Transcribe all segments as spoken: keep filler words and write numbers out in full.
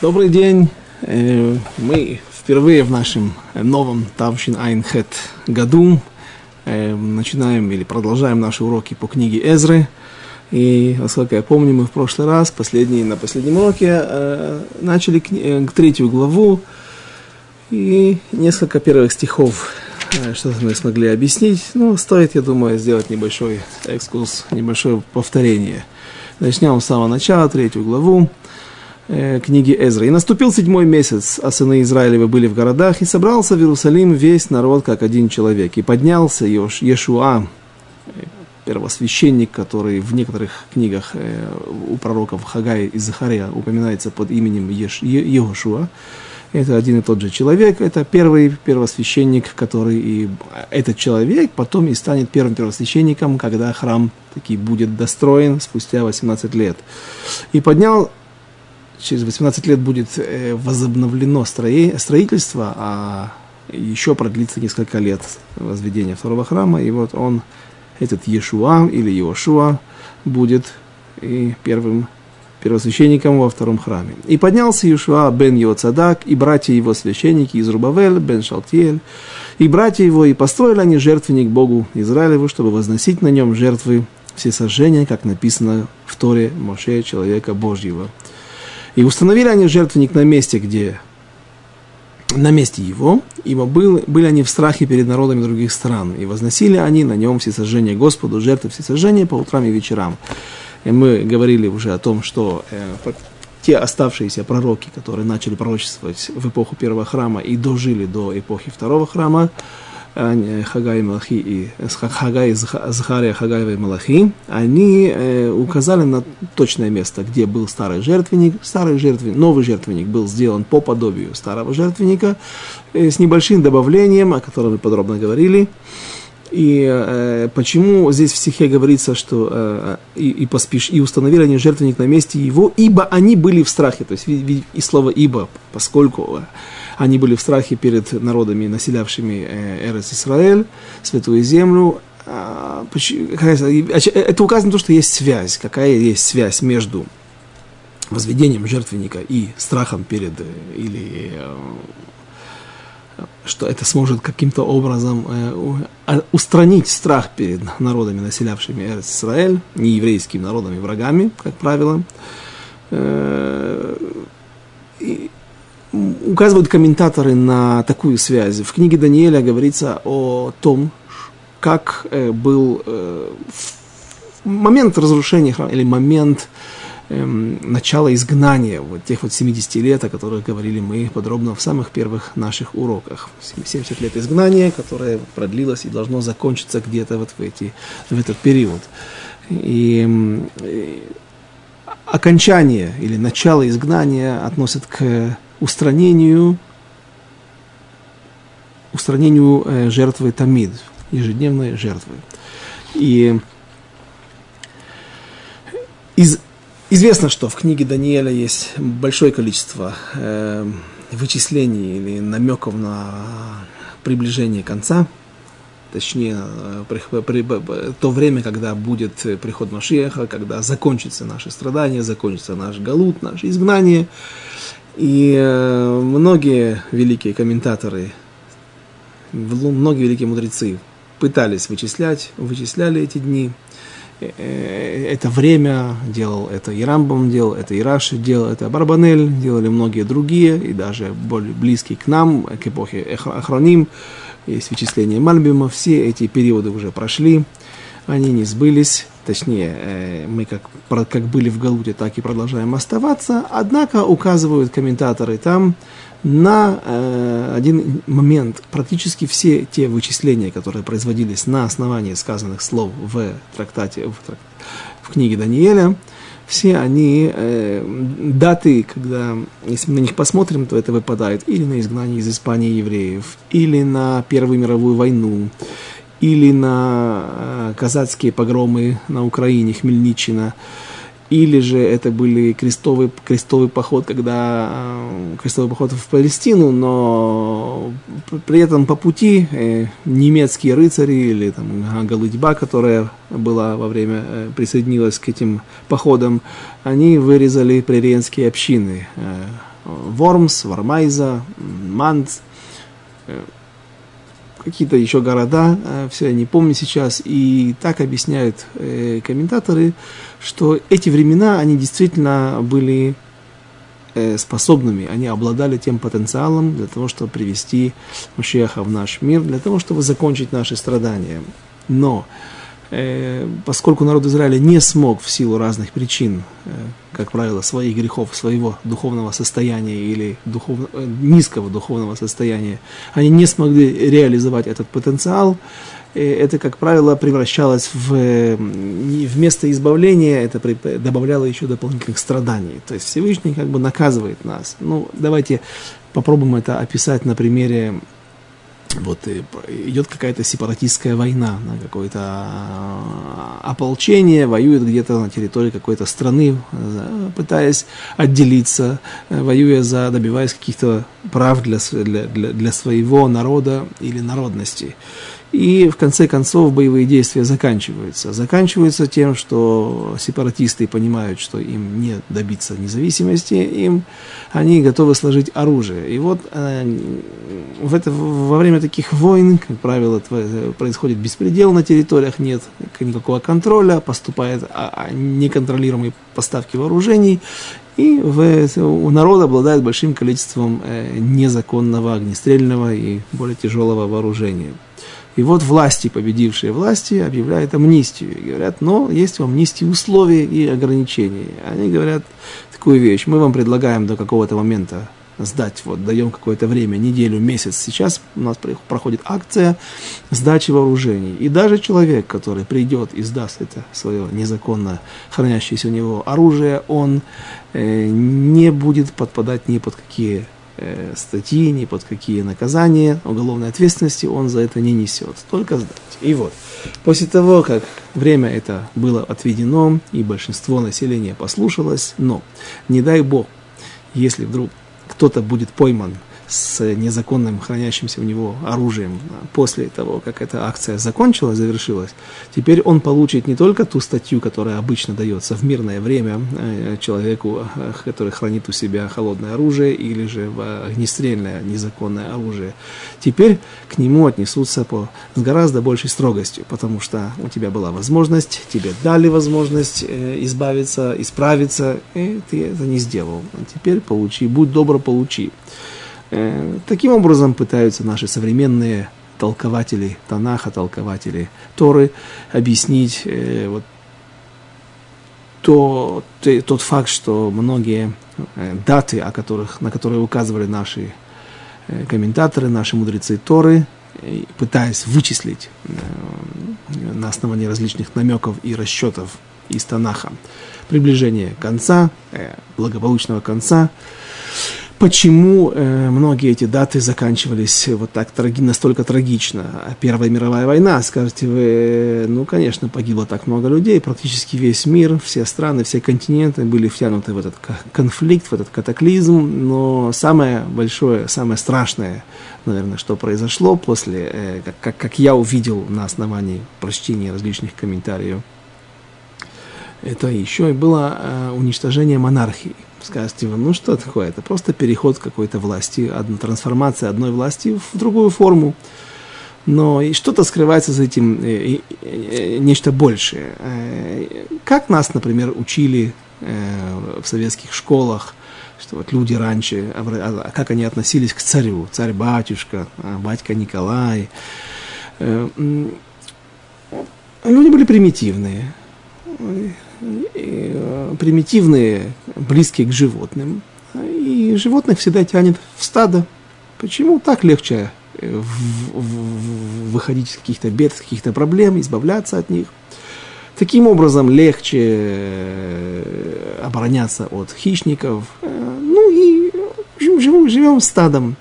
Добрый день! Мы впервые в нашем новом Тавшин Айн Хет году начинаем или продолжаем наши уроки по книге Эзры. И, насколько я помню, мы в прошлый раз, последний, на последнем уроке, начали третью главу. И несколько первых стихов, что мы смогли объяснить. Но стоит, я думаю, сделать небольшой экскурс, небольшое повторение. Начнем с самого начала, третью главу книги Эзры. «И наступил седьмой месяц, а сыны Израилевы были в городах, и собрался в Иерусалим весь народ, как один человек. И поднялся Йешуа, первосвященник, который в некоторых книгах у пророков Хаггай и Захария упоминается под именем Йешуа. Это один и тот же человек, это первый первосвященник, который и этот человек потом и станет первым первосвященником, когда храм таки будет достроен спустя восемнадцать лет. И поднял... Через восемнадцать лет будет возобновлено строительство, а еще продлится несколько лет возведение второго храма. И вот он, этот Йешуа или Йошуа, будет и первым первосвященником во втором храме. «И поднялся Йешуа бен Йоцадак, и братья его священники из Рубавэль, бен Шалтиэль, и братья его, и построили они жертвенник Богу Израилеву, чтобы возносить на нем жертвы всесожжения, как написано в Торе Моше, человека Божьего». И установили они жертвенник на месте, где, на месте его, ибо был, были они в страхе перед народами других стран, и возносили они на нем всесожжение Господу, жертвы всесожжения по утрам и вечерам. И мы говорили уже о том, что э, те оставшиеся пророки, которые начали пророчествовать в эпоху первого храма и дожили до эпохи второго храма, Хаггай, Малахи и Хаггай, Захария, Хаггаева и Малахи, они э, указали на точное место, где был старый жертвенник. Старый жертвенник, новый жертвенник был сделан по подобию старого жертвенника э, с небольшим добавлением, о котором мы подробно говорили. И э, почему здесь в стихе говорится, что э, и, и, поспеш, и установили они жертвенник на месте его, ибо они были в страхе, то есть и, и слово «ибо», поскольку они были в страхе перед народами, населявшими э, Эрес Исраэль, святую землю. А, почему, это указано на то, что есть связь, какая есть связь между возведением жертвенника и страхом перед, или... Э, что это сможет каким-то образом э, устранить страх перед народами, населявшими Эрес Исраэль, нееврейскими народами, врагами, как правило. Э, и указывают комментаторы на такую связь. В книге Даниила говорится о том, как э, был э, момент разрушения храма, или момент... начало изгнания, вот тех вот семидесяти лет, о которых говорили мы подробно в самых первых наших уроках. семьдесят лет изгнания, которое продлилось и должно закончиться где-то вот в, эти, в этот период. И, и окончание или начало изгнания относят к устранению, устранению жертвы Тамид, ежедневной жертвы. И из Известно, что в книге Даниила есть большое количество э, вычислений или намеков на приближение конца, точнее, при, при, то время, когда будет приход Машиаха, когда закончатся наши страдания, закончится наш галут, наше изгнание. И э, многие великие комментаторы, многие великие мудрецы пытались вычислять, вычисляли эти дни. Это время делал, это и Рамбам делал, это и Раши делал, это Барбанель, делали многие другие, и даже более близкие к нам, к эпохе Ахроним, есть вычисление Мальбима, все эти периоды уже прошли, они не сбылись, точнее, мы как, как были в галуте, так и продолжаем оставаться, однако указывают комментаторы там на э, один момент. Практически все те вычисления, которые производились на основании сказанных слов в трактате, в, трак, в книге Даниила, все они э, даты, когда, если мы на них посмотрим, то это выпадает или на изгнание из Испании евреев, или на Первую мировую войну, или на э, казацкие погромы на Украине, Хмельниччина. Или же это были крестовый, крестовый поход, когда крестовый поход в Палестину, но при этом по пути немецкие рыцари или там голытьба, которая была во время, присоединилась к этим походам, они вырезали преренские общины Вормс, Вармайза, Манц, какие-то еще города, все я не помню сейчас. И так объясняют комментаторы, что эти времена, они действительно были способными, они обладали тем потенциалом для того, чтобы привести Машиаха в наш мир, для того, чтобы закончить наши страдания. Но поскольку народ Израиля не смог в силу разных причин, как правило, своих грехов, своего духовного состояния или духовно, низкого духовного состояния, они не смогли реализовать этот потенциал, это, как правило, превращалось в... Вместо избавления это добавляло еще дополнительных страданий. То есть Всевышний как бы наказывает нас. Ну, давайте попробуем это описать на примере. Вот идет какая-то сепаратистская война, какое-то ополчение воюет где-то на территории какой-то страны, пытаясь отделиться, воюя за, добиваясь каких-то прав для, для, для своего народа или народности. И в конце концов боевые действия заканчиваются. Заканчиваются тем, что сепаратисты понимают, что им не добиться независимости, им они готовы сложить оружие. И вот э, в это, во время таких войн, как правило, происходит беспредел на территориях, нет никакого контроля, поступают неконтролируемые поставки вооружений. И в, у народа обладает большим количеством э, незаконного, огнестрельного и более тяжелого вооружения. И вот власти, победившие власти, объявляют амнистию. И говорят, но есть в амнистии условия и ограничения. Они говорят такую вещь: мы вам предлагаем до какого-то момента сдать, вот даем какое-то время, неделю, месяц. Сейчас у нас проходит акция сдачи вооружений. И даже человек, который придет и сдаст это свое незаконно хранящееся у него оружие, он э, не будет подпадать ни под какие статьи, ни под какие наказания, уголовной ответственности он за это не несет, только сдать. И вот, после того, как время это было отведено, и большинство населения послушалось, но, не дай бог, если вдруг кто-то будет пойман с незаконным хранящимся у него оружием после того, как эта акция закончилась, завершилась, теперь он получит не только ту статью, которая обычно дается в мирное время человеку, который хранит у себя холодное оружие или же огнестрельное незаконное оружие, теперь к нему отнесутся по, с гораздо большей строгостью, потому что у тебя была возможность, тебе дали возможность избавиться, исправиться, и ты это не сделал. А теперь получи, будь добр, получи. Таким образом пытаются наши современные толкователи Танаха, толкователи Торы объяснить э, вот, то, те, тот факт, что многие э, даты, о которых, на которые указывали наши э, комментаторы, наши мудрецы Торы, э, пытаясь вычислить э, на основании различных намеков и расчетов из Танаха приближение конца, э, благополучного конца, почему э, многие эти даты заканчивались вот так траги, настолько трагично? Первая мировая война, скажете вы, ну, конечно, погибло так много людей, практически весь мир, все страны, все континенты были втянуты в этот конфликт, в этот катаклизм, но самое большое, самое страшное, наверное, что произошло после, э, как, как, как я увидел на основании прочтения различных комментариев, это еще и было э, уничтожение монархии. Скажете вы, ну что такое? Это просто переход какой-то власти, трансформация одной власти в другую форму. Но и что-то скрывается за этим, и, и, и, нечто большее. Как нас, например, учили в советских школах, что вот люди раньше, как они относились к царю, царь-батюшка, батька Николай. Люди были примитивные. примитивные, близкие к животным. И животных всегда тянет в стадо. Почему так легче выходить из каких-то бед, из каких-то проблем, избавляться от них? Таким образом, легче обороняться от хищников. Ну и живем стадом.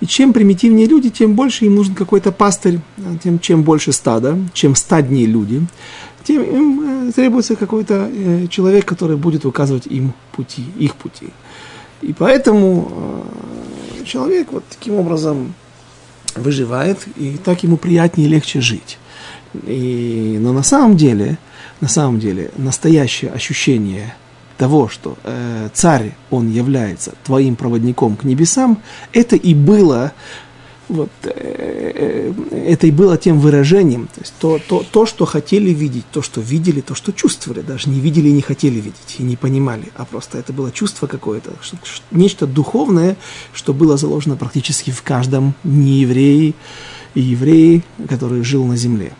И чем примитивнее люди, тем больше им нужен какой-то пастырь. Тем, чем больше стада, чем стаднее люди, тем им требуется какой-то человек, который будет указывать им пути, их пути. И поэтому человек вот таким образом выживает, и так ему приятнее и легче жить. И, но на самом деле, на самом деле настоящее ощущение того, что э, царь, он является твоим проводником к небесам, это и было, вот, э, это и было тем выражением, то есть то, то, то, что хотели видеть, то, что видели, то, что чувствовали, даже не видели и не хотели видеть, и не понимали, а просто это было чувство какое-то, нечто духовное, что было заложено практически в каждом нееврее и еврее, который жил на земле.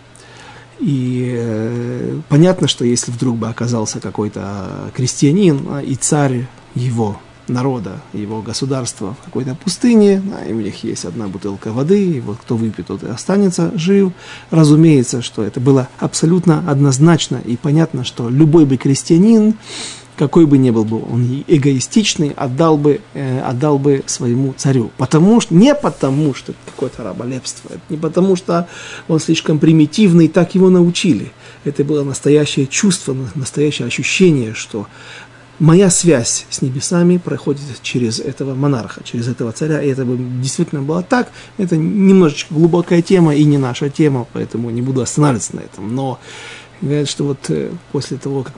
И э, понятно, что если вдруг бы оказался какой-то крестьянин, а, и царь его народа, его государства в какой-то пустыне, а, и у них есть одна бутылка воды, и вот кто выпьет, тот и останется жив, разумеется, что это было абсолютно однозначно и понятно, что любой бы крестьянин, какой бы ни был бы он эгоистичный, отдал бы, э, отдал бы своему царю. Потому что, не потому, что это какое-то раболепство, это не потому, что он слишком примитивный, так его научили. Это было настоящее чувство, настоящее ощущение, что моя связь с небесами проходит через этого монарха, через этого царя. И это бы действительно было так. Это немножечко глубокая тема и не наша тема, поэтому не буду останавливаться на этом. Но говорят, что вот после того, как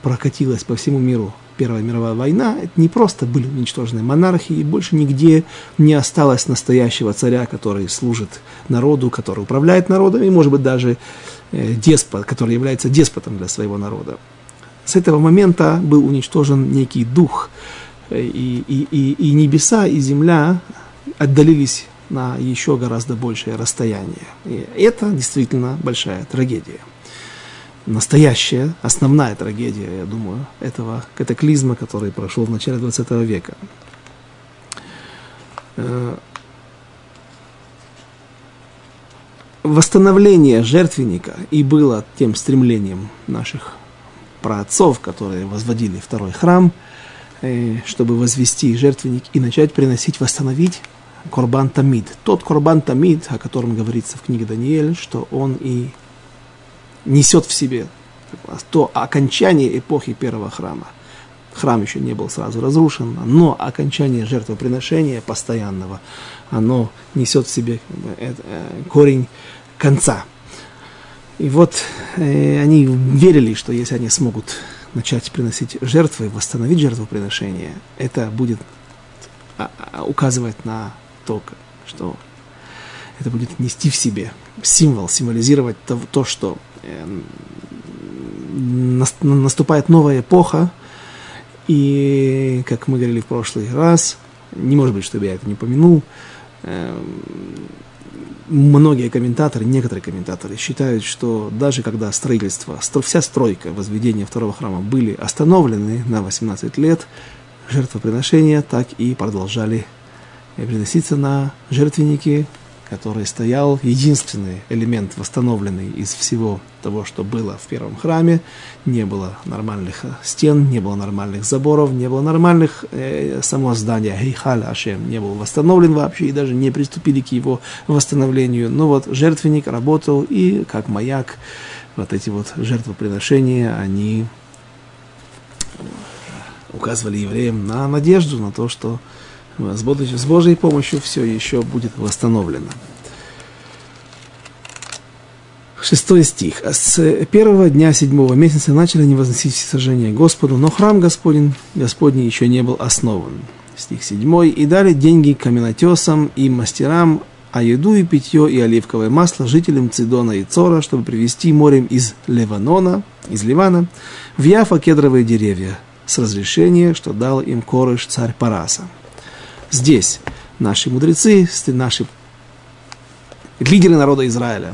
прокатилась по всему миру Первая мировая война, это не просто были уничтожены монархии, и больше нигде не осталось настоящего царя, который служит народу, который управляет народом, и, может быть, даже деспот, который является деспотом для своего народа. С этого момента был уничтожен некий дух, и, и, и, и небеса, и земля отдалились на еще гораздо большее расстояние. И это действительно большая трагедия. Настоящая, основная трагедия, я думаю, этого катаклизма, который прошел в начале двадцатого века. Восстановление жертвенника и было тем стремлением наших праотцов, которые возводили второй храм, чтобы возвести жертвенник и начать приносить, восстановить Корбан Тамид. Тот Корбан Тамид, о котором говорится в книге Даниил, что он и несет в себе то окончание эпохи первого храма. Храм еще не был сразу разрушен, но окончание жертвоприношения постоянного, оно несет в себе корень конца. И вот э, они верили, что если они смогут начать приносить жертвы, восстановить жертвоприношение, это будет указывать на то, что это будет нести в себе символ, символизировать то, то что наступает новая эпоха, и, как мы говорили в прошлый раз, не может быть, чтобы я это не упомянул, многие комментаторы, некоторые комментаторы считают, что даже когда строительство, вся стройка возведения второго храма были остановлены на восемнадцать лет, жертвоприношения так и продолжали приноситься на жертвенники, который стоял, единственный элемент, восстановленный из всего того, что было в первом храме. Не было нормальных стен, не было нормальных заборов, не было нормальных, э, само здание Гейхаль Ашем не был восстановлен вообще, и даже не приступили к его восстановлению. Но вот жертвенник работал, и как маяк, вот эти вот жертвоприношения, они указывали евреям на надежду, на то, что С Божьей, с Божьей помощью все еще будет восстановлено. Шестой стих. «С первого дня седьмого месяца начали они возносить всесожжение Господу, но храм Господень, Господний еще не был основан». Стих седьмой. «И дали деньги каменотесам и мастерам, а еду и питье и оливковое масло жителям Цидона и Цора, чтобы привезти морем из Ливанона, из Ливана в Яфа кедровые деревья с разрешения, что дал им Кореш царь Параса». Здесь наши мудрецы, наши лидеры народа Израиля,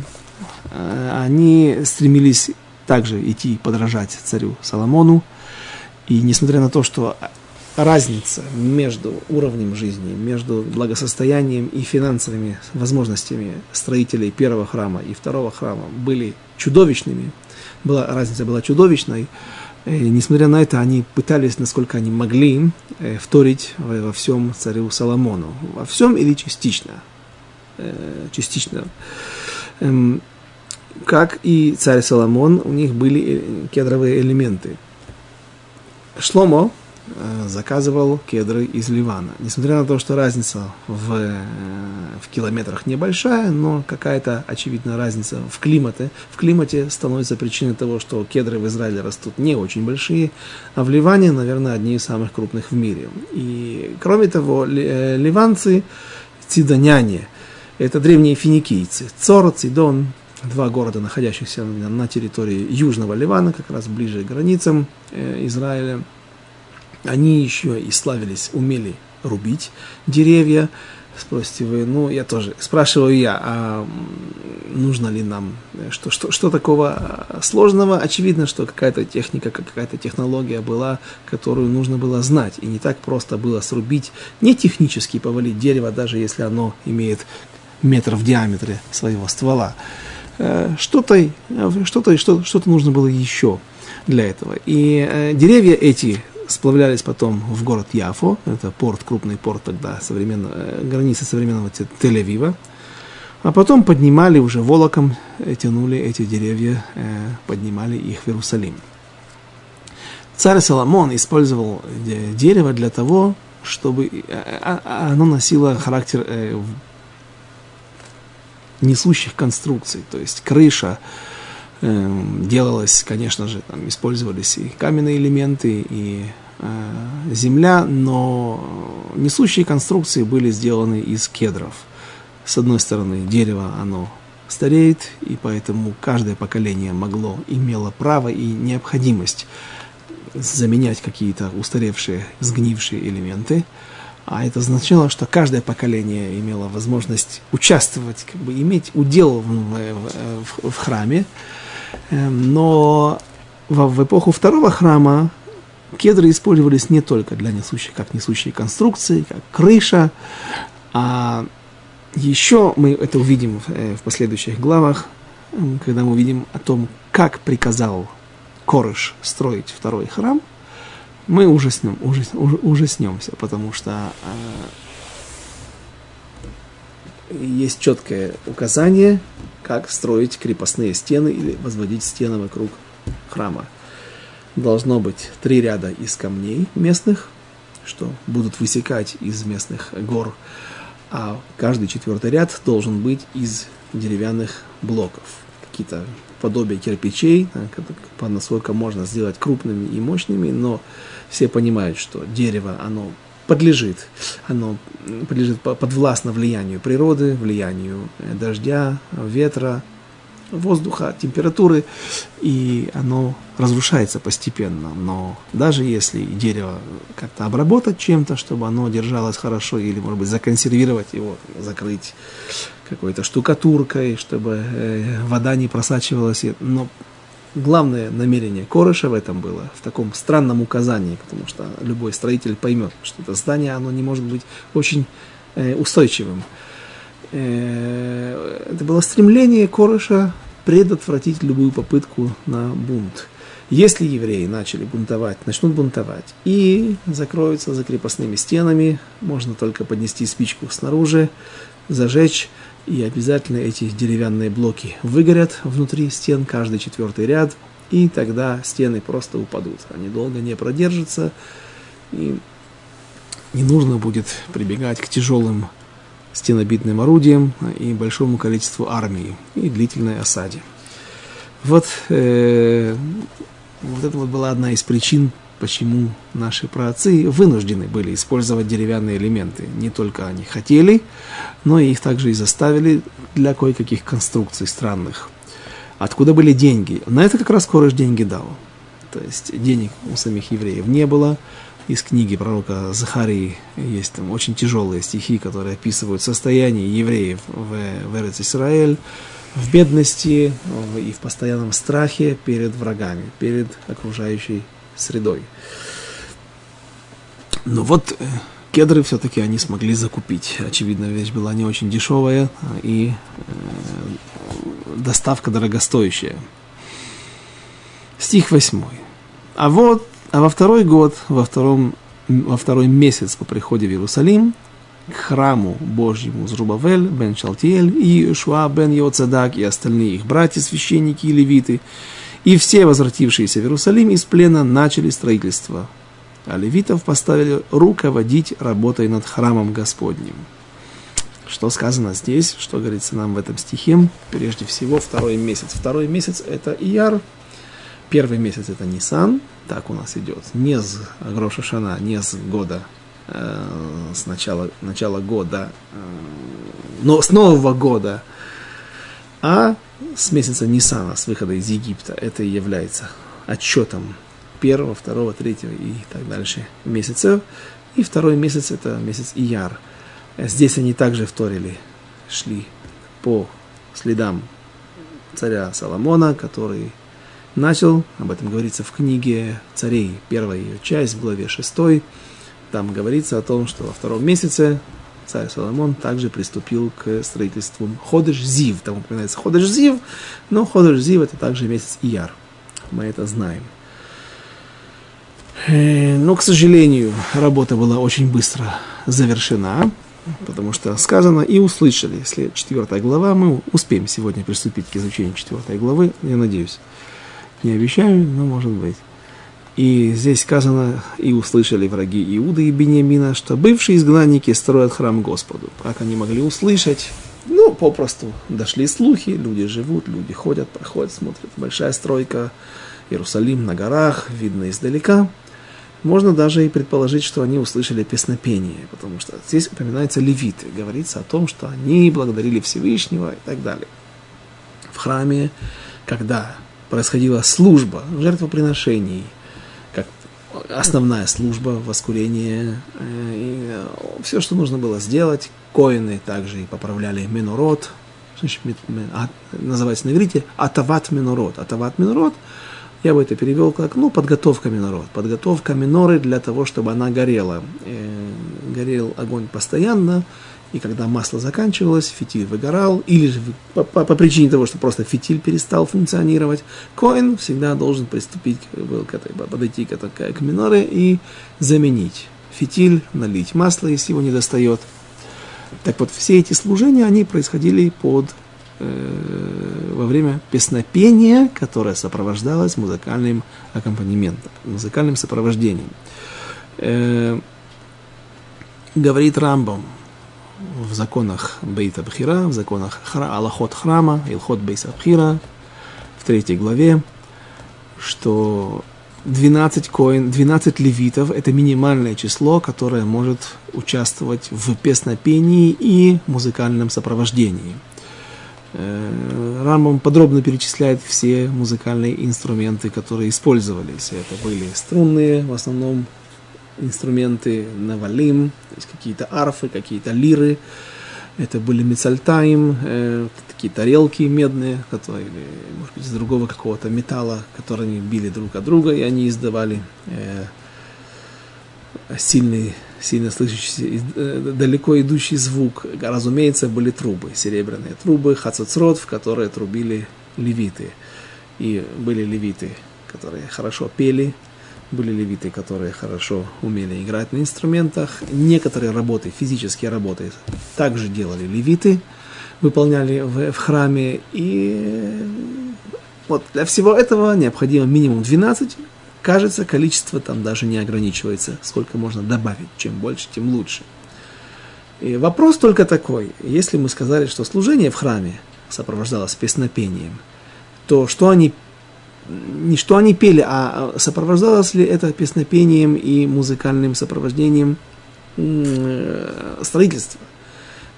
они стремились также идти подражать царю Соломону. И несмотря на то, что разница между уровнем жизни, между благосостоянием и финансовыми возможностями строителей первого храма и второго храма были чудовищными, была, разница была чудовищной, и несмотря на это, они пытались, насколько они могли, э, вторить во всем царю Соломону. Во всем или частично? Э, частично. Эм, как и царь Соломон, у них были кедровые элементы. Шломо, заказывал кедры из Ливана. Несмотря на то, что разница в, в километрах небольшая, но какая-то очевидная разница в климате. В климате становится причиной того, что кедры в Израиле растут не очень большие, а в Ливане, наверное, одни из самых крупных в мире. И, кроме того, ливанцы, цидоняне, это древние финикийцы, Цор, Цидон, два города, находящихся на территории Южного Ливана, как раз ближе к границам Израиля. Они еще и славились, умели рубить деревья. Спросите вы, ну, я тоже, спрашиваю я, а нужно ли нам, что, что, что такого сложного? Очевидно, что какая-то техника, какая-то технология была, которую нужно было знать. И не так просто было срубить, не технически повалить дерево, даже если оно имеет метр в диаметре своего ствола. Что-то, что-то, что-то нужно было еще для этого. И деревья эти сплавлялись потом в город Яфо, это порт, крупный порт тогда, границы современного Тель-Авива, а потом поднимали уже волоком, тянули эти деревья, поднимали их в Иерусалим. Царь Соломон использовал дерево для того, чтобы оно носило характер несущих конструкций, то есть крыша делалось, конечно же, там использовались и каменные элементы, и э, земля, но несущие конструкции были сделаны из кедров. С одной стороны, дерево, оно стареет, и поэтому каждое поколение могло, имело право и необходимость заменять какие-то устаревшие, сгнившие элементы. А это означало, что каждое поколение имело возможность участвовать, как бы иметь удел в, в, в храме. Но в, в эпоху второго храма кедры использовались не только для несущих, как несущие конструкции, как крыша, а еще мы это увидим в, в последующих главах, когда мы увидим о том, как приказал Кореш строить второй храм. Мы ужаснем, ужас, ужаснемся, потому что э, есть четкое указание, как строить крепостные стены или возводить стены вокруг храма. Должно быть три ряда из камней местных, что будут высекать из местных гор, а каждый четвертый ряд должен быть из деревянных блоков, какие-то подобие кирпичей, насколько можно сделать крупными и мощными, но все понимают, что дерево, оно подлежит, оно подлежит подвластно влиянию природы, влиянию дождя, ветра, воздуха, температуры, и оно разрушается постепенно, но даже если дерево как-то обработать чем-то, чтобы оно держалось хорошо, или, может быть, законсервировать его, закрыть какой-то штукатуркой, чтобы э, вода не просачивалась. Но главное намерение Кореша в этом было, в таком странном указании, потому что любой строитель поймет, что это здание, оно не может быть очень э, устойчивым. Э, это было стремление Кореша предотвратить любую попытку на бунт. Если евреи начали бунтовать, начнут бунтовать и закроются за крепостными стенами, можно только поднести спичку снаружи, зажечь, и обязательно эти деревянные блоки выгорят внутри стен, каждый четвертый ряд, и тогда стены просто упадут, они долго не продержатся, и не нужно будет прибегать к тяжелым стенобитным орудиям и большому количеству армии и длительной осаде. Вот, э, вот это вот была одна из причин, почему наши праотцы вынуждены были использовать деревянные элементы. Не только они хотели, но и их также и заставили для кое-каких конструкций странных. Откуда были деньги? На это как раз Кореш деньги дал. То есть денег у самих евреев не было. Из книги пророка Захарии есть там очень тяжелые стихи, которые описывают состояние евреев в, в Эрес Исраэль, в бедности и в постоянном страхе перед врагами, перед окружающей средой. Но вот кедры все-таки они смогли закупить. Очевидно, вещь была не очень дешевая и э, доставка дорогостоящая. Стих восьмой. А вот, а во второй год, во, втором, во второй месяц по приходе в Иерусалим к храму Божьему Зрубавель бен Шалтиэль и Йешуа бен Йоцадак и остальные их братья, священники и левиты, и все возвратившиеся в Иерусалим из плена начали строительство а левитов поставили руководить работой над храмом Господним. Что сказано здесь, что говорится нам в этом стихе? Прежде всего, второй месяц. Второй месяц – это Ияр, первый месяц – это Нисан, так у нас идет, не с Рош ха-Шана, не с года, э, с начала, начала года, э, но с нового года, а с месяца Нисана, с выхода из Египта. Это и является отчетом первого, второго, третьего и так дальше месяцев. И второй месяц – это месяц Ияр. Здесь они также вторили, шли по следам царя Соломона, который начал, об этом говорится в книге Царей, первая ее часть, в главе шестой. Там говорится о том, что во втором месяце царь Соломон также приступил к строительству Ходеш-Зив. Там упоминается Ходеш-Зив, но Ходеш-Зив – это также месяц Ияр. Мы это знаем. Но, к сожалению, работа была очень быстро завершена, потому что сказано и услышали. Если четвертая глава, мы успеем сегодня приступить к изучению четвертой главы, я надеюсь. Не обещаю, но может быть. И здесь сказано, и услышали враги Иуды и Беньямина, что бывшие изгнанники строят храм Господу. Как они могли услышать? Ну, попросту дошли слухи, люди живут, люди ходят, проходят, смотрят. Большая стройка, Иерусалим на горах, видно издалека. Можно даже и предположить, что они услышали песнопение, потому что здесь упоминаются левиты. Говорится о том, что они благодарили Всевышнего и так далее. В храме, когда происходила служба жертвоприношений, как основная служба, воскурение, и все, что нужно было сделать, коины также и поправляли минород, называется на иврите атават минород. Атават минород, я бы это перевел как, ну, подготовка минород, подготовка миноры для того, чтобы она горела. Горел огонь постоянно, и когда масло заканчивалось, фитиль выгорал, или же по, по, по причине того, что просто фитиль перестал функционировать, коин всегда должен приступить, к этой, подойти к, этой, к миноре и заменить фитиль, налить масло, если его не достает. Так вот, все эти служения, они происходили под... во время песнопения, которое сопровождалось музыкальным аккомпанементом, музыкальным сопровождением. Э, говорит Рамбам в законах Бейт Абхира, в законах хра, Аллахот Храма, Илхот Бейт Абхира, в третьей главе, что двенадцать коин, двенадцать левитов – это минимальное число, которое может участвовать в песнопении и музыкальном сопровождении. Рамбам подробно перечисляет все музыкальные инструменты, которые использовались. Это были струнные, в основном, инструменты навалим, то есть какие-то арфы, какие-то лиры. Это были мецальтаим, э, такие тарелки медные, которые, может быть, из другого какого-то металла, которые они били друг от друга, и они издавали э, сильный, сильно слышащийся, далеко идущий звук. Разумеется, были трубы, серебряные трубы, хацоцрот, в которые трубили левиты. И были левиты, которые хорошо пели, были левиты, которые хорошо умели играть на инструментах. Некоторые работы, физические работы, также делали левиты, выполняли в, в храме. И вот для всего этого необходимо минимум двенадцать. Кажется, количество там даже не ограничивается, сколько можно добавить, чем больше, тем лучше. И вопрос только такой, если мы сказали, что служение в храме сопровождалось песнопением, то что они, не что они пели, а сопровождалось ли это песнопением и музыкальным сопровождением строительства?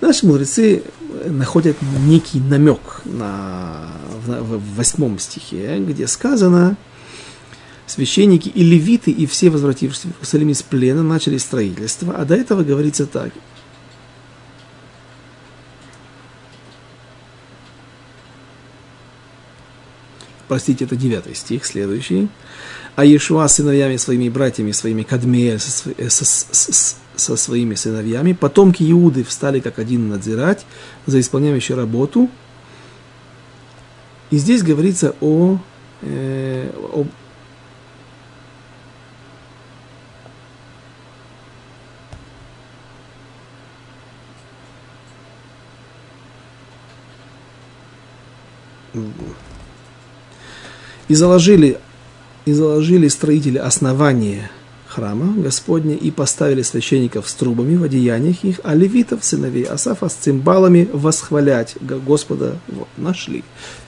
Наши мудрецы находят некий намек на, в восьмом стихе, где сказано: священники и левиты, и все, возвратившиеся в Иерусалим из плена, начали строительство. А до этого говорится так. Простите, это девятый стих, следующий. А Йешуа с сыновьями своими, братьями своими, Кадмея со, со, со, со своими сыновьями, потомки Иуды, встали как один надзирать за исполняющей работу. И здесь говорится о... Э, о И заложили, и заложили строители основание храма Господня и поставили священников с трубами в одеяниях их, а левитов, сыновей Асафа, с цимбалами восхвалять Господа. Вот, нашли.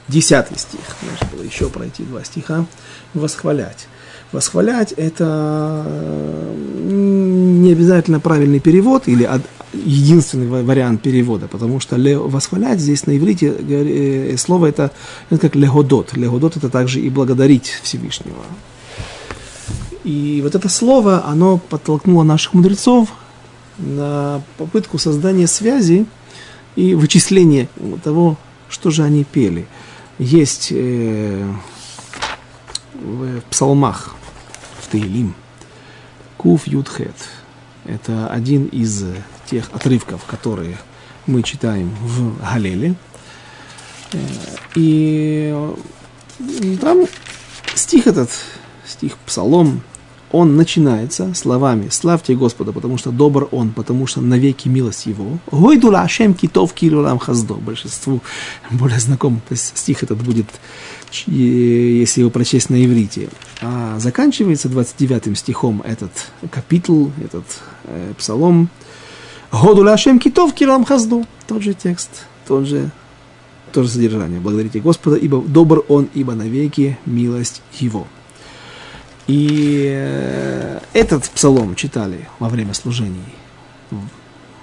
Десятый стих. Нужно было еще пройти два стиха. Восхвалять. Восхвалять – это не обязательно правильный перевод или единственный вариант перевода, потому что восхвалять здесь на иврите слово это, это как легодот. Легодот – это также и благодарить Всевышнего. И вот это слово, оно подтолкнуло наших мудрецов на попытку создания связи и вычисления того, что же они пели. Есть э, в псалмах, в Таилим, Куф Юдхет. Это один из тех отрывков, которые мы читаем в Галеле. И там стих этот, стих псалом, он начинается словами «Славьте Господа, потому что добр Он, потому что навеки милость Его». «Гойду ла Ашем китов килюлам хаздо». Большинству более знаком. То есть стих этот будет, если его прочесть на иврите. А заканчивается двадцать девятым стихом этот капитул, этот э, псалом. «Гойду ла Ашем китов килюлам хаздо». Тот же текст, тот же, то же содержание. «Благодарите Господа, ибо добр Он, ибо навеки милость Его». И этот псалом читали во время служений,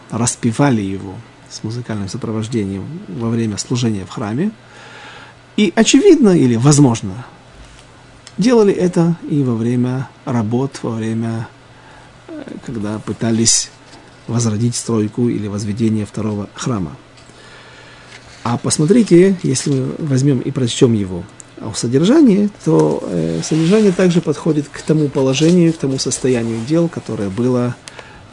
распевали его с музыкальным сопровождением во время служения в храме. И очевидно, или возможно, делали это и во время работ, во время, когда пытались возродить стройку или возведение второго храма. А посмотрите, если мы возьмем и прочтем его, а в содержании, то э, содержание также подходит к тому положению, к тому состоянию дел, которое было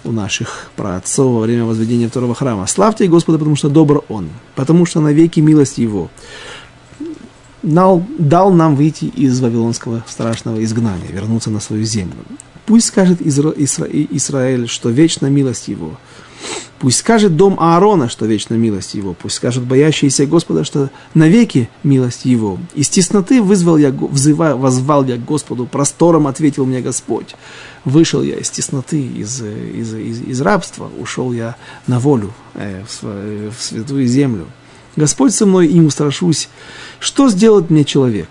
у наших праотцов во время возведения второго храма. «Славьте Господа, потому что добр Он, потому что навеки милость Его дал, дал нам выйти из вавилонского страшного изгнания, вернуться на свою землю. Пусть скажет Изра, Исра, Израиль, что вечна милость Его». Пусть скажет дом Аарона, что вечна милость его. Пусть скажет боящийся Господа, что навеки милость его. Из тесноты вызвал я, взывал, воззвал я к Господу, простором ответил мне Господь. Вышел я из тесноты, из, из, из, из рабства, ушел я на волю, э, в, в святую землю. Господь со мной, им устрашусь. Что сделает мне человек?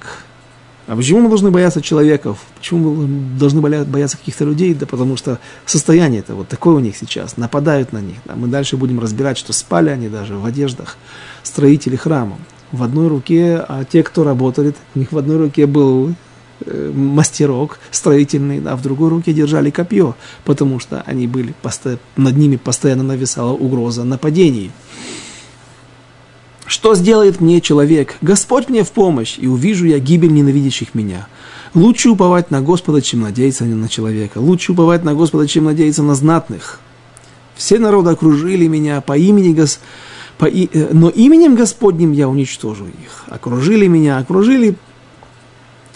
А почему мы должны бояться человеков? Почему мы должны бояться каких-то людей? Да потому что состояние-то вот такое у них сейчас, нападают на них. Да? Мы дальше будем разбирать, что спали они даже в одеждах строители храма. В одной руке, а те, кто работали, у них в одной руке был э, мастерок строительный, а в другой руке держали копье, потому что они были, посто... над ними постоянно нависала угроза нападений. Что сделает мне человек? Господь мне в помощь, и увижу я гибель ненавидящих меня. Лучше уповать на Господа, чем надеяться на человека. Лучше уповать на Господа, чем надеяться на знатных. Все народы окружили меня по имени Гос... по и... но именем Господним я уничтожу их. Окружили меня, окружили,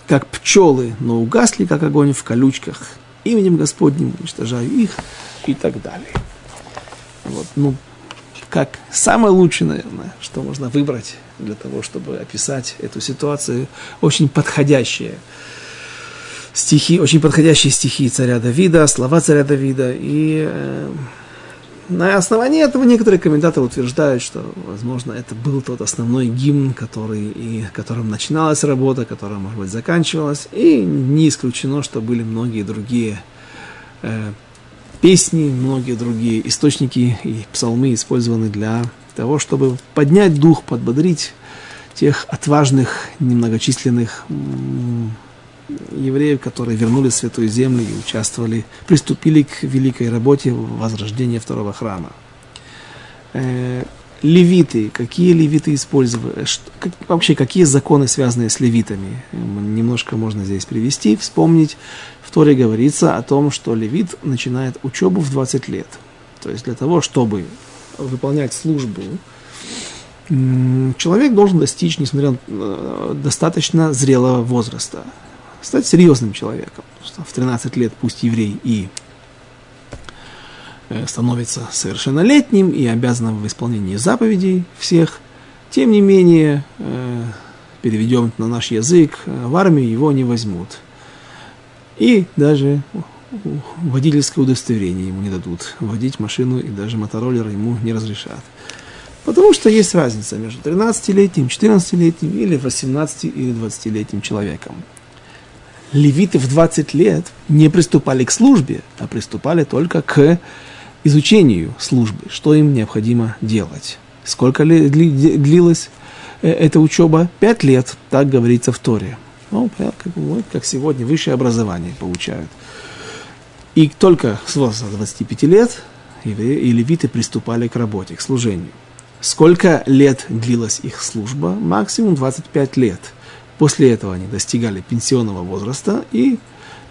как пчелы, но угасли, как огонь в колючках. Именем Господним уничтожаю их и так далее. Вот, ну... Как самое лучшее, наверное, что можно выбрать для того, чтобы описать эту ситуацию, очень подходящие стихи, очень подходящие стихи царя Давида, слова царя Давида. И э, на основании этого некоторые комментаторы утверждают, что, возможно, это был тот основной гимн, который, и, которым начиналась работа, которая, может быть, заканчивалась. И не исключено, что были многие другие э, песни, многие другие источники и псалмы использованы для того, чтобы поднять дух, подбодрить тех отважных, немногочисленных евреев, которые вернулись в Святую Землю и участвовали, приступили к великой работе возрождения второго храма. Левиты. Какие левиты использовали? Что, как, вообще, какие законы, связаны с левитами? Немножко можно здесь привести, вспомнить. В Торе говорится о том, что левит начинает учебу в двадцать лет. То есть для того, чтобы выполнять службу, человек должен достичь, несмотря на достаточно зрелого возраста, стать серьезным человеком. В тринадцать лет пусть еврей и становится совершеннолетним и обязанным в исполнении заповедей всех. Тем не менее, переведем на наш язык, в армию его не возьмут. И даже водительское удостоверение ему не дадут. Водить машину и даже мотороллер ему не разрешат. Потому что есть разница между тринадцатилетним, четырнадцатилетним или восемнадцати- или двадцатилетним человеком. Левиты в двадцать лет не приступали к службе, а приступали только к изучению службы, что им необходимо делать. Сколько ли длилась эта учеба? Пять лет, так говорится в Торе. Ну, как, как сегодня, высшее образование получают. И только с возраста двадцати пяти лет евреи и левиты приступали к работе, к служению. Сколько лет длилась их служба? Максимум двадцать пять лет. После этого они достигали пенсионного возраста, и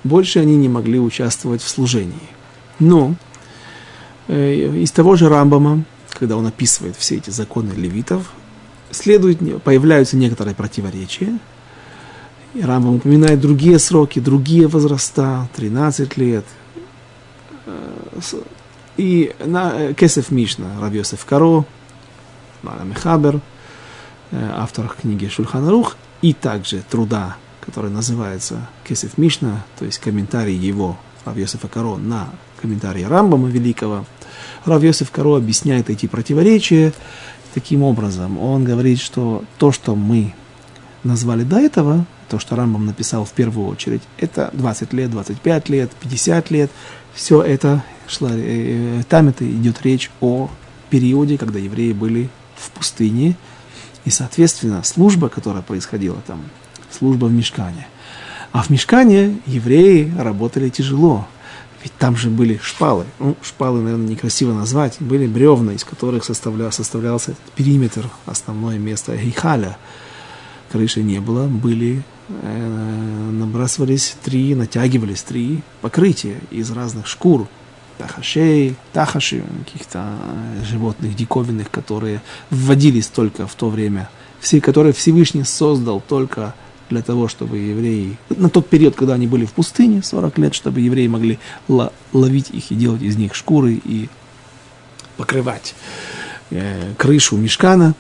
больше они не могли участвовать в служении. Но из того же Рамбама, когда он описывает все эти законы левитов, следует, появляются некоторые противоречия. И Рамбам упоминает другие сроки, другие возраста, тринадцать лет. И на Кесеф Мишна, Рав Йосеф Каро, Мехабер, автор книги Шульхан Арух, и также труда, который называется Кесеф Мишна, то есть комментарий его, Рав Йосефа Каро, на комментарий Рамбама Великого. Рав Йосеф Каро объясняет эти противоречия таким образом. Он говорит, что то, что мы назвали до этого, то, что Рамбам написал в первую очередь, это двадцать лет, двадцать пять лет, пятьдесят лет. Все это, шла, там это идет речь о периоде, когда евреи были в пустыне, и, соответственно, служба, которая происходила там, служба в Мишкане. А в Мишкане евреи работали тяжело, ведь там же были шпалы, ну, шпалы, наверное, некрасиво назвать, были бревна, из которых составля, составлялся этот периметр, основное место Гейхаля. Крыши не было, были, э, набрасывались три, натягивались три покрытия из разных шкур. Тахашей, тахаши, каких-то животных диковинных, которые вводились только в то время, все, которые Всевышний создал только для того, чтобы евреи, на тот период, когда они были в пустыне, сорок лет, чтобы евреи могли л- ловить их и делать из них шкуры и покрывать э, крышу Мишкана.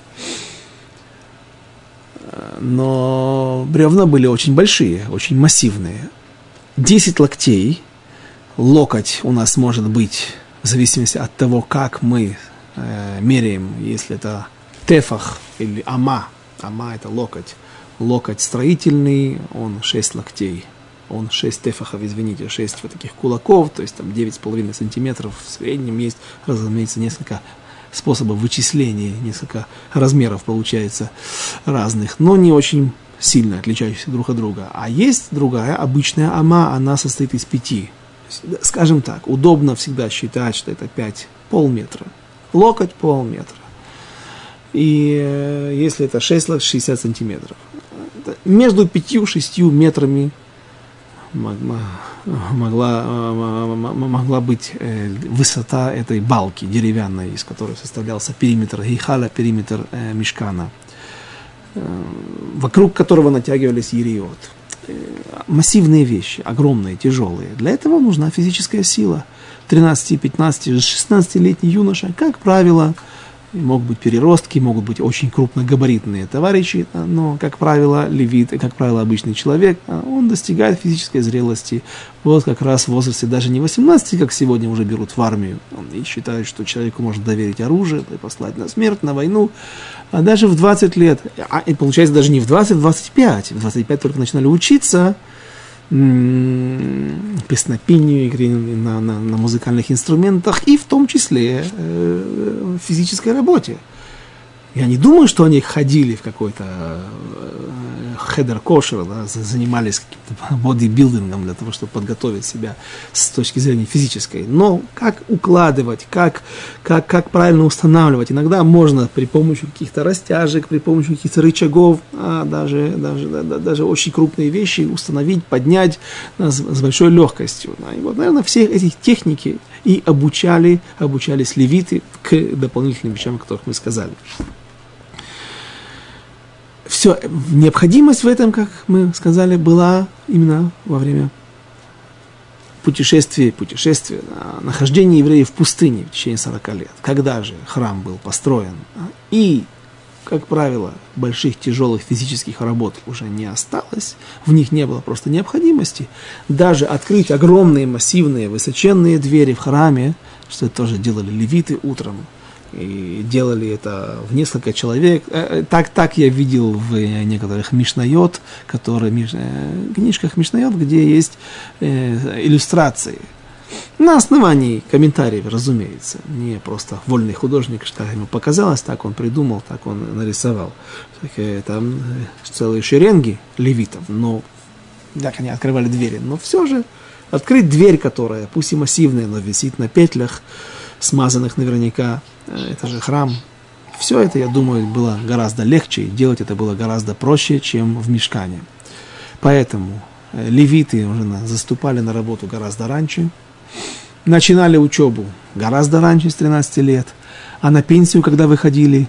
Но бревна были очень большие, очень массивные. десять локтей. Локоть у нас может быть, в зависимости от того, как мы э, меряем, если это тефах или ама. Ама – это локоть. Локоть строительный, он шесть локтей. Он шесть тефахов, извините, шесть вот таких кулаков, то есть там девять с половиной сантиметров в среднем есть, разумеется, несколько способов вычисления, несколько размеров получается разных, но не очень сильно отличающихся друг от друга. А есть другая, обычная ама, она состоит из пяти. Скажем так, удобно всегда считать, что это пять, полметра. Локоть полметра. И если это шесть, шестьдесят сантиметров. Между пятью-шестью метрами могла, могла, могла быть высота этой балки деревянной, из которой составлялся периметр Гейхаля, периметр Мишкана, вокруг которого натягивались ериот. Массивные вещи, огромные, тяжелые. Для этого нужна физическая сила. тринадцати, пятнадцати, шестнадцатилетний юноша, как правило, могут быть переростки, могут быть очень крупногабаритные товарищи, но, как правило, левит, как правило, обычный человек, он достигает физической зрелости. Вот как раз в возрасте даже не восемнадцати, как сегодня уже берут в армию, и считают, что человеку можно доверить оружие, послать на смерть, на войну, а даже в двадцать лет, а, и получается даже не в двадцать, в двадцать пять, в двадцать пять только начинали учиться песнопению, игре на, на, на музыкальных инструментах и в том числе э, физической работе. Я не думаю, что они ходили в какой-то э, хедер-кошер, да, занимались каким-то бодибилдингом для того, чтобы подготовить себя с точки зрения физической. Но как укладывать, как, как, как правильно устанавливать? Иногда можно при помощи каких-то растяжек, при помощи каких-то рычагов, а даже, даже, да, даже очень крупные вещи установить, поднять да, с, с большой легкостью. Да. И вот, наверное, все эти техники и обучали, обучались левиты к дополнительным вещам, о которых мы сказали. Все, необходимость в этом, как мы сказали, была именно во время путешествия, путешествия, нахождения евреев в пустыне в течение сорока лет, когда же храм был построен, и как правило, больших тяжелых физических работ уже не осталось, в них не было просто необходимости. Даже открыть огромные массивные высоченные двери в храме, что это тоже делали левиты утром, и делали это в несколько человек. Так, так я видел в некоторых Мишнайот, которые, книжках Мишнайот, где есть иллюстрации. На основании комментариев, разумеется. Не просто вольный художник, что ему показалось, так он придумал, так он нарисовал. Там целые шеренги левитов, но так они открывали двери. Но все же открыть дверь, которая, пусть и массивная, но висит на петлях, смазанных наверняка, это же храм. Все это, я думаю, было гораздо легче, делать это было гораздо проще, чем в Мишкане. Поэтому левиты уже заступали на работу гораздо раньше, начинали учебу гораздо раньше, с тринадцати лет, а на пенсию, когда выходили,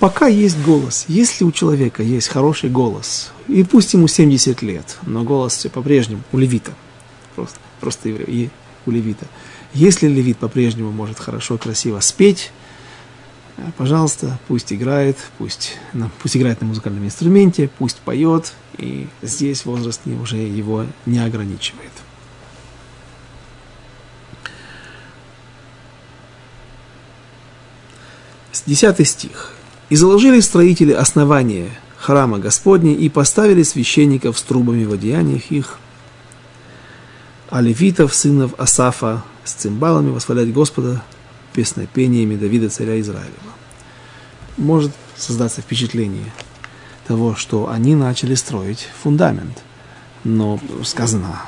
пока есть голос. Если у человека есть хороший голос, и пусть ему семьдесят лет, но голос по-прежнему у левита, просто, просто и у левита. Если левит по-прежнему может хорошо, красиво спеть, пожалуйста, пусть играет, пусть, пусть играет на музыкальном инструменте, пусть поет, и здесь возраст уже его не ограничивает. десятый стих. «И заложили строители основание храма Господня, и поставили священников с трубами в одеяниях их, а левитов, сынов Асафа, с цимбалами восхвалять Господа песнопениями Давида, царя Израилева». Может создаться впечатление того, что они начали строить фундамент. Но сказано,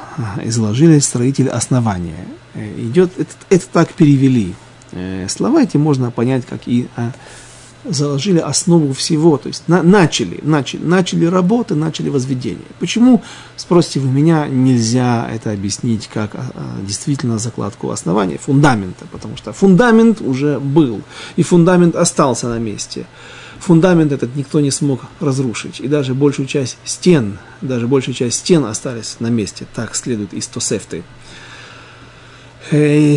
изложили строители основания. Идет, это, это так перевели. Слова эти можно понять, как и а, заложили основу всего. То есть на, начали, начали, начали работы, начали возведение. Почему, спросите вы меня, нельзя это объяснить как а, а, действительно закладку основания, фундамента? Потому что фундамент уже был, и фундамент остался на месте. Фундамент этот никто не смог разрушить. И даже большую часть стен, даже большую часть стен остались на месте. Так следует из Тосефты.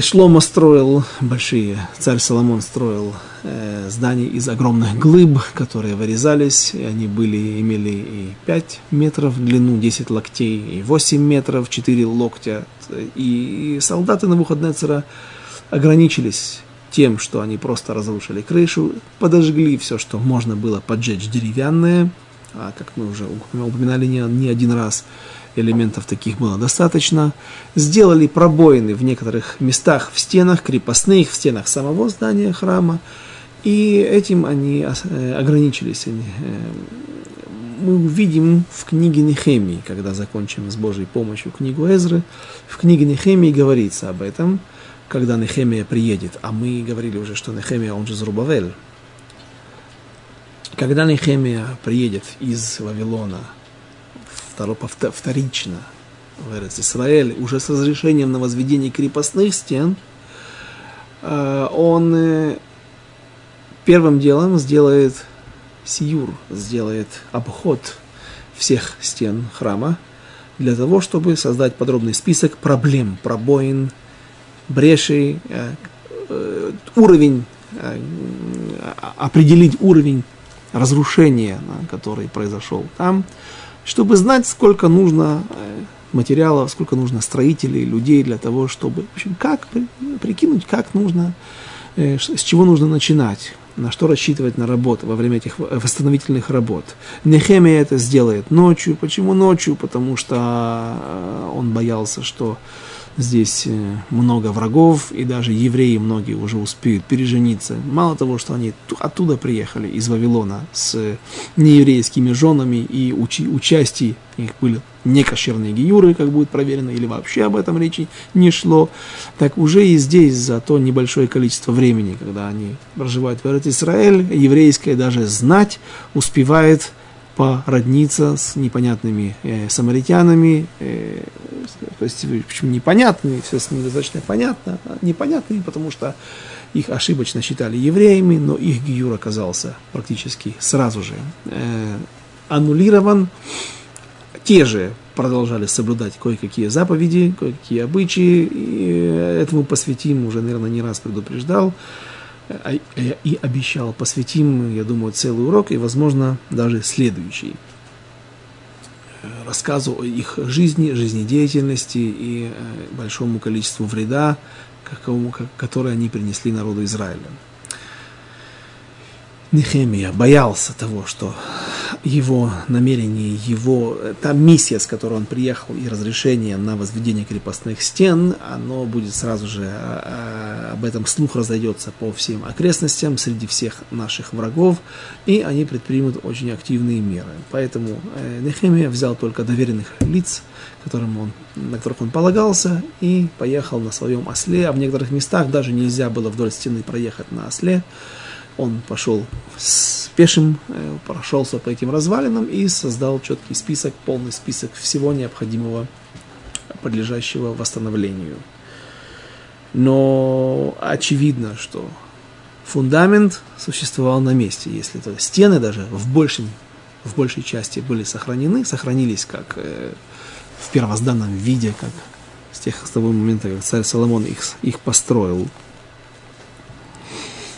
Шломо строил большие, царь Соломон строил э, здания из огромных глыб, которые вырезались, и они были, имели и пять метров в длину, десять локтей, и восемь метров, четыре локтя. И, и солдаты Навуходнецера ограничились тем, что они просто разрушили крышу, подожгли все, что можно было поджечь деревянное, а как мы уже упоминали не, не один раз, элементов таких было достаточно. Сделали пробоины в некоторых местах в стенах крепостных, в стенах самого здания храма. И этим они ограничились. Мы увидим в книге Нехемии, когда закончим с Божьей помощью книгу Эзры, в книге Нехемии говорится об этом, когда Нехемия приедет. А мы говорили уже, что Нехемия, он же Рубавэль. Когда Нехемия приедет из Вавилона, вторично в Эрес Исраэль, уже с разрешением на возведение крепостных стен, он первым делом сделает сиюр, сделает обход всех стен храма для того, чтобы создать подробный список проблем, пробоин, брешей, уровень, определить уровень разрушения, который произошел там, чтобы знать, сколько нужно материалов, сколько нужно строителей, людей для того, чтобы, в общем, как прикинуть, как нужно, с чего нужно начинать, на что рассчитывать на работу во время этих восстановительных работ. Нехемия это сделает ночью. Почему ночью? Потому что он боялся, что здесь много врагов, и даже евреи многие уже успеют пережениться. Мало того, что они оттуда приехали, из Вавилона, с нееврейскими женами, и у части их были некошерные гиюры, как будет проверено, или вообще об этом речи не шло, так уже и здесь за то небольшое количество времени, когда они проживают в Эрец Исраэль, еврейская даже знать успевает породниться с непонятными э, самаритянами, э, то есть, почему непонятные, все с ними достаточно понятно, непонятные, потому что их ошибочно считали евреями, но их гиюр оказался практически сразу же э, аннулирован. Те же продолжали соблюдать кое-какие заповеди, кое-какие обычаи, и этому посвятим, уже, наверное, не раз предупреждал. и обещал. Посвятим, я думаю, целый урок и, возможно, даже следующий. Рассказу о их жизни, жизнедеятельности и большому количеству вреда, который они принесли народу Израиля. Нехемия боялся того, что его намерение, его, та миссия, с которой он приехал, и разрешение на возведение крепостных стен, оно будет сразу же, об этом слух разойдется по всем окрестностям, среди всех наших врагов, и они предпримут очень активные меры. Поэтому Нехемия взял только доверенных лиц, которым он, на которых он полагался, и поехал на своем осле, а в некоторых местах даже нельзя было вдоль стены проехать на осле. Он пошел с пешим, прошелся по этим развалинам и создал четкий список, полный список всего необходимого, подлежащего восстановлению. Но очевидно, что фундамент существовал на месте, если то стены даже в, большем, в большей части были сохранены, сохранились как э, в первозданном виде, как с, тех, с того момента, как царь Соломон их, их построил.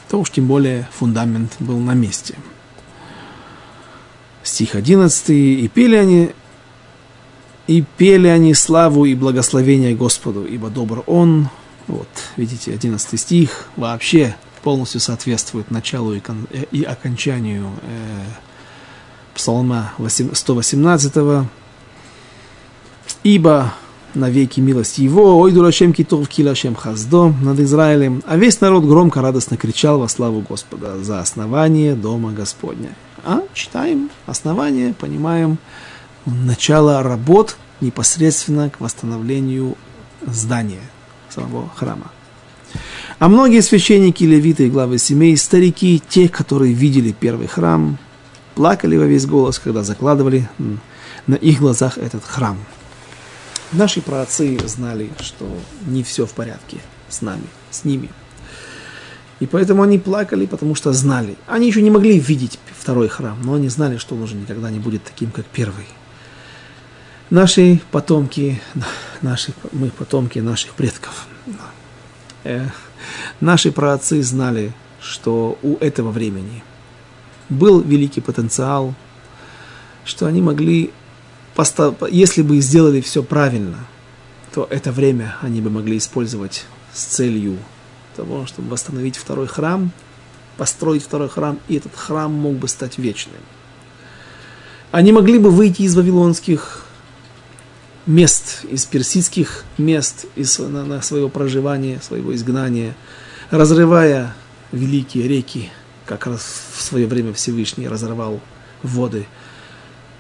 То уж тем более фундамент был на месте. Стих одиннадцатый. «И пели они, и пели они славу и благословение Господу, ибо добр Он». Вот, видите, одиннадцатый стих вообще полностью соответствует началу и, кон, и окончанию э, псалма сто восемнадцатого. «Ибо навеки милость его, ой, дурашем китов, килашем хаздо» над Израилем, а весь народ громко, радостно кричал во славу Господа за основание дома Господня. А читаем основание, понимаем начало работ непосредственно к восстановлению здания самого храма. А многие священники, левиты и главы семей, старики, те, которые видели первый храм, плакали во весь голос, когда закладывали на их глазах этот храм. Наши праотцы знали, что не все в порядке с нами, с ними. И поэтому они плакали, потому что знали. Они еще не могли видеть второй храм, но они знали, что он уже никогда не будет таким, как первый. Наши потомки, наши, мы потомки наших предков. Э, наши праотцы знали, что у этого времени был великий потенциал, что они могли... Если бы сделали все правильно, то это время они бы могли использовать с целью того, чтобы восстановить второй храм, построить второй храм, и этот храм мог бы стать вечным. Они могли бы выйти из вавилонских мест, из персидских мест, из, на, на свое проживание, своего изгнания, разрывая великие реки, как раз в свое время Всевышний разорвал воды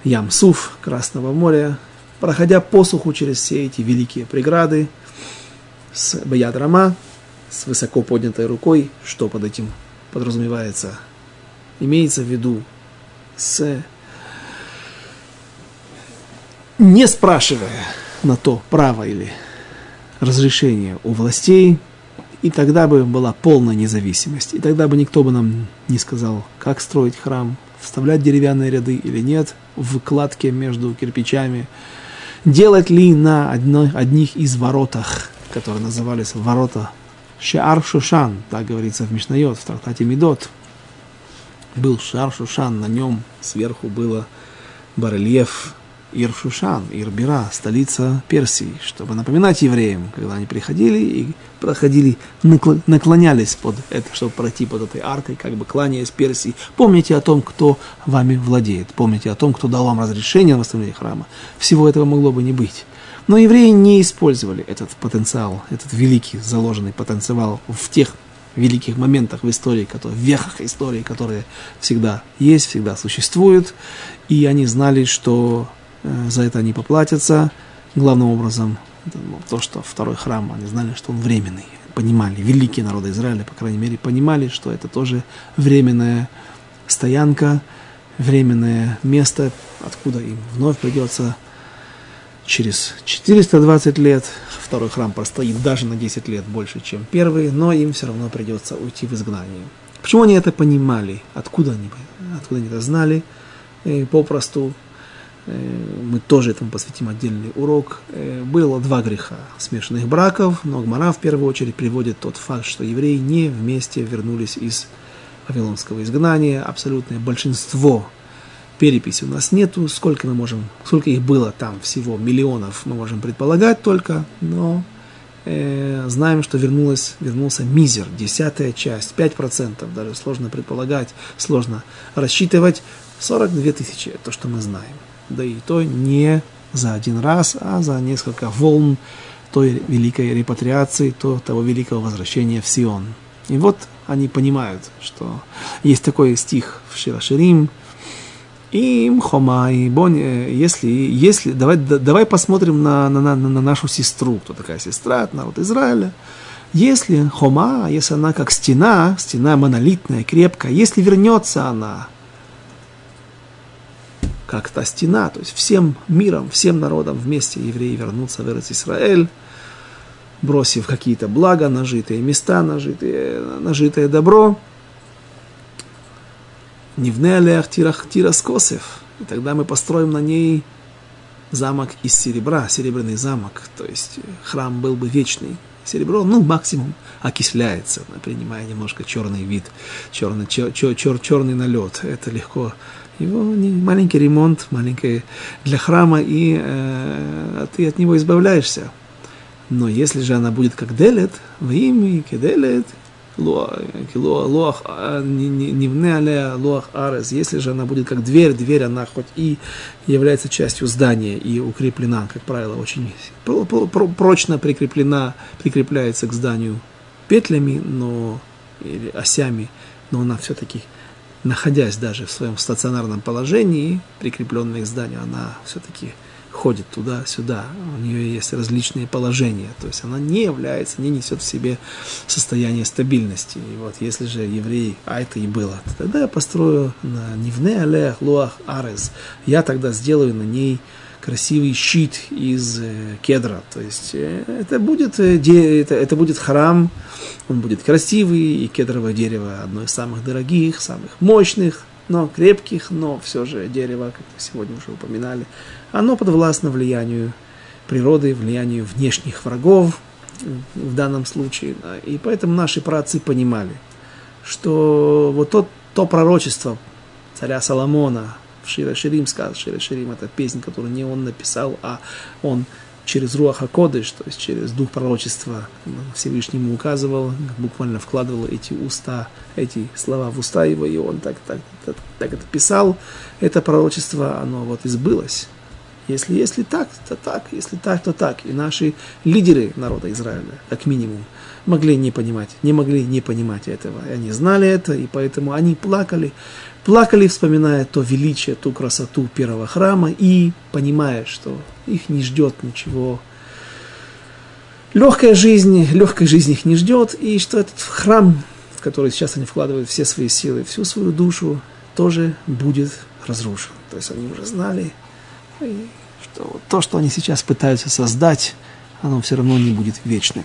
Ям-Суф, Красного моря, проходя посуху через все эти великие преграды, с Баяд-Рама, с высоко поднятой рукой, что под этим подразумевается, имеется в виду, с... не спрашивая на то право или разрешение у властей, и тогда бы была полная независимость, и тогда бы никто бы нам не сказал, как строить храм, вставлять деревянные ряды или нет, в кладке между кирпичами, делать ли на одной, одних из воротах, которые назывались ворота Шаар-Шушан, так говорится в Мишнайот, в трактате Медот, был Шаар-Шушан, на нем сверху было барельеф Ир-Шушан, Ир-Бира, столица Персии, чтобы напоминать евреям, когда они приходили и проходили, наклонялись под это, чтобы пройти под этой аркой, как бы кланяясь Персии. Помните о том, кто вами владеет, помните о том, кто дал вам разрешение на восстановление храма. Всего этого могло бы не быть. Но евреи не использовали этот потенциал, этот великий заложенный потенциал в тех великих моментах в истории, в вехах истории, которые всегда есть, всегда существуют. И они знали, что за это они поплатятся. Главным образом, то, что второй храм, они знали, что он временный. Понимали, великие народы Израиля, по крайней мере, понимали, что это тоже временная стоянка, временное место, откуда им вновь придется через четыреста двадцать лет. Второй храм простоит даже на десять лет больше, чем первый, но им все равно придется уйти в изгнание. Почему они это понимали? Откуда они, откуда они это знали? И попросту мы тоже этому посвятим отдельный урок. Было два греха смешанных браков, но Гмара в первую очередь приводит тот факт, что евреи не вместе вернулись из вавилонского изгнания. Абсолютное большинство переписи у нас нету, сколько мы можем, сколько их было там всего миллионов, мы можем предполагать только, но э, знаем, что вернулась, вернулся мизер, десятая часть, пять процентов, даже сложно предполагать, сложно рассчитывать, сорок две тысячи, то, что мы знаем. Да и то не за один раз, а за несколько волн той великой репатриации, то, того великого возвращения в Сион. И вот они понимают, что есть такой стих в Шира Шерим, им хомай, бонь, если, если, давай, давай посмотрим на, на, на, на нашу сестру, кто такая сестра, от народа Израиля. Если хома, если она как стена, стена монолитная, крепкая, если вернется она, как та стена, то есть всем миром, всем народом вместе евреи вернутся в Эрес Исраэль, бросив какие-то блага, нажитые места, нажитые, нажитое добро, Невне алеах тирас косев. И тогда мы построим на ней замок из серебра, серебряный замок. То есть храм был бы вечный. Серебро, ну, максимум окисляется, принимая немножко черный вид, черный, чер, чер, чер, черный налет. Это легко. Его маленький ремонт, маленький для храма, и э, ты от него избавляешься. Но если же она будет как делет, в имя кеделет, если же она будет как дверь, дверь она хоть и является частью здания и укреплена, как правило, очень прочно прикреплена, прикрепляется к зданию петлями, но, или осями, но она все-таки, находясь даже в своем стационарном положении, прикрепленная к зданию, она все-таки ходит туда-сюда, у нее есть различные положения, то есть она не является, не несет в себе состояние стабильности. И вот если же евреи, а это и было, то тогда я построю на Нивне Алеах Луах Арес, я тогда сделаю на ней красивый щит из кедра, то есть это будет, это, это будет храм, он будет красивый, и кедровое дерево одно из самых дорогих, самых мощных, но крепких, но все же дерево, как мы сегодня уже упоминали, оно подвластно влиянию природы, влиянию внешних врагов в данном случае. И поэтому наши праотцы понимали, что вот то, то пророчество царя Соломона в Шире Ширим, сказ Шире Ширим, это песня, которую не он написал, а он через Руаха Кодеш, то есть через дух пророчества, Всевышнему указывал, буквально вкладывал эти уста, эти слова в уста его, и он так, так, так, так это писал. Это пророчество, оно вот и сбылось. Если, если так, то так, если так, то так. И наши лидеры народа Израиля, как минимум, могли не понимать, не могли не понимать этого. И они знали это, и поэтому они плакали, плакали, вспоминая то величие, ту красоту первого храма, и понимая, что их не ждет ничего. Легкая жизнь, легкой жизни их не ждет, и что этот храм, в который сейчас они вкладывают все свои силы, всю свою душу, тоже будет разрушен. То есть они уже знали, что то, что они сейчас пытаются создать, оно все равно не будет вечным.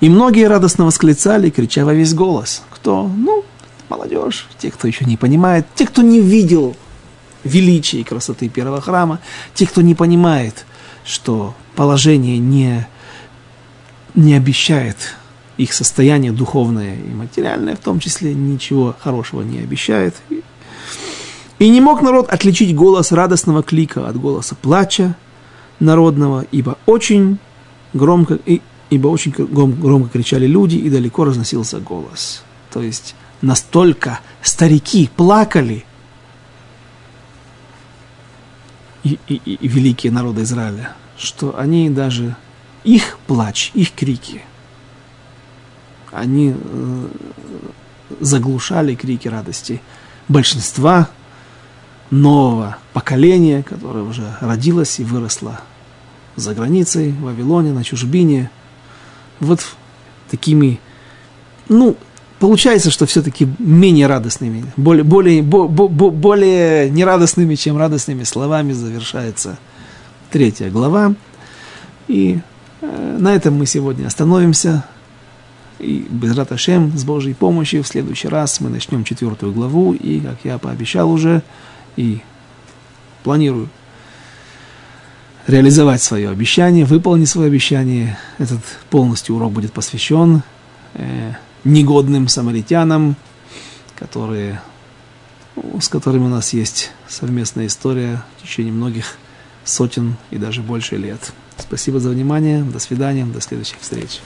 И многие радостно восклицали, крича во весь голос. Кто? Ну, молодежь, те, кто еще не понимает, те, кто не видел величия и красоты первого храма, те, кто не понимает, что положение не, не обещает, их состояние духовное и материальное, в том числе, ничего хорошего не обещает. И не мог народ отличить голос радостного клика от голоса плача народного, ибо очень громко, и, ибо очень громко кричали люди, и далеко разносился голос. То есть настолько старики плакали, и, и, и великие народы Израиля, что они даже, их плач, их крики, они э, заглушали крики радости большинства нового поколения, которое уже родилось и выросло за границей, в Вавилоне, на чужбине. Вот такими, ну, получается, что все-таки менее радостными, более, более, бо, бо, более нерадостными, чем радостными словами завершается третья глава. И э, на этом мы сегодня остановимся. И без Рат Ашем, с Божьей помощью, в следующий раз мы начнем четвертую главу, и, как я пообещал уже, и планирую реализовать свое обещание, выполнить свое обещание. Этот полностью урок будет посвящен э, негодным самаритянам, которые, ну, с которыми у нас есть совместная история в течение многих сотен и даже больше лет. Спасибо за внимание, до свидания, до следующих встреч.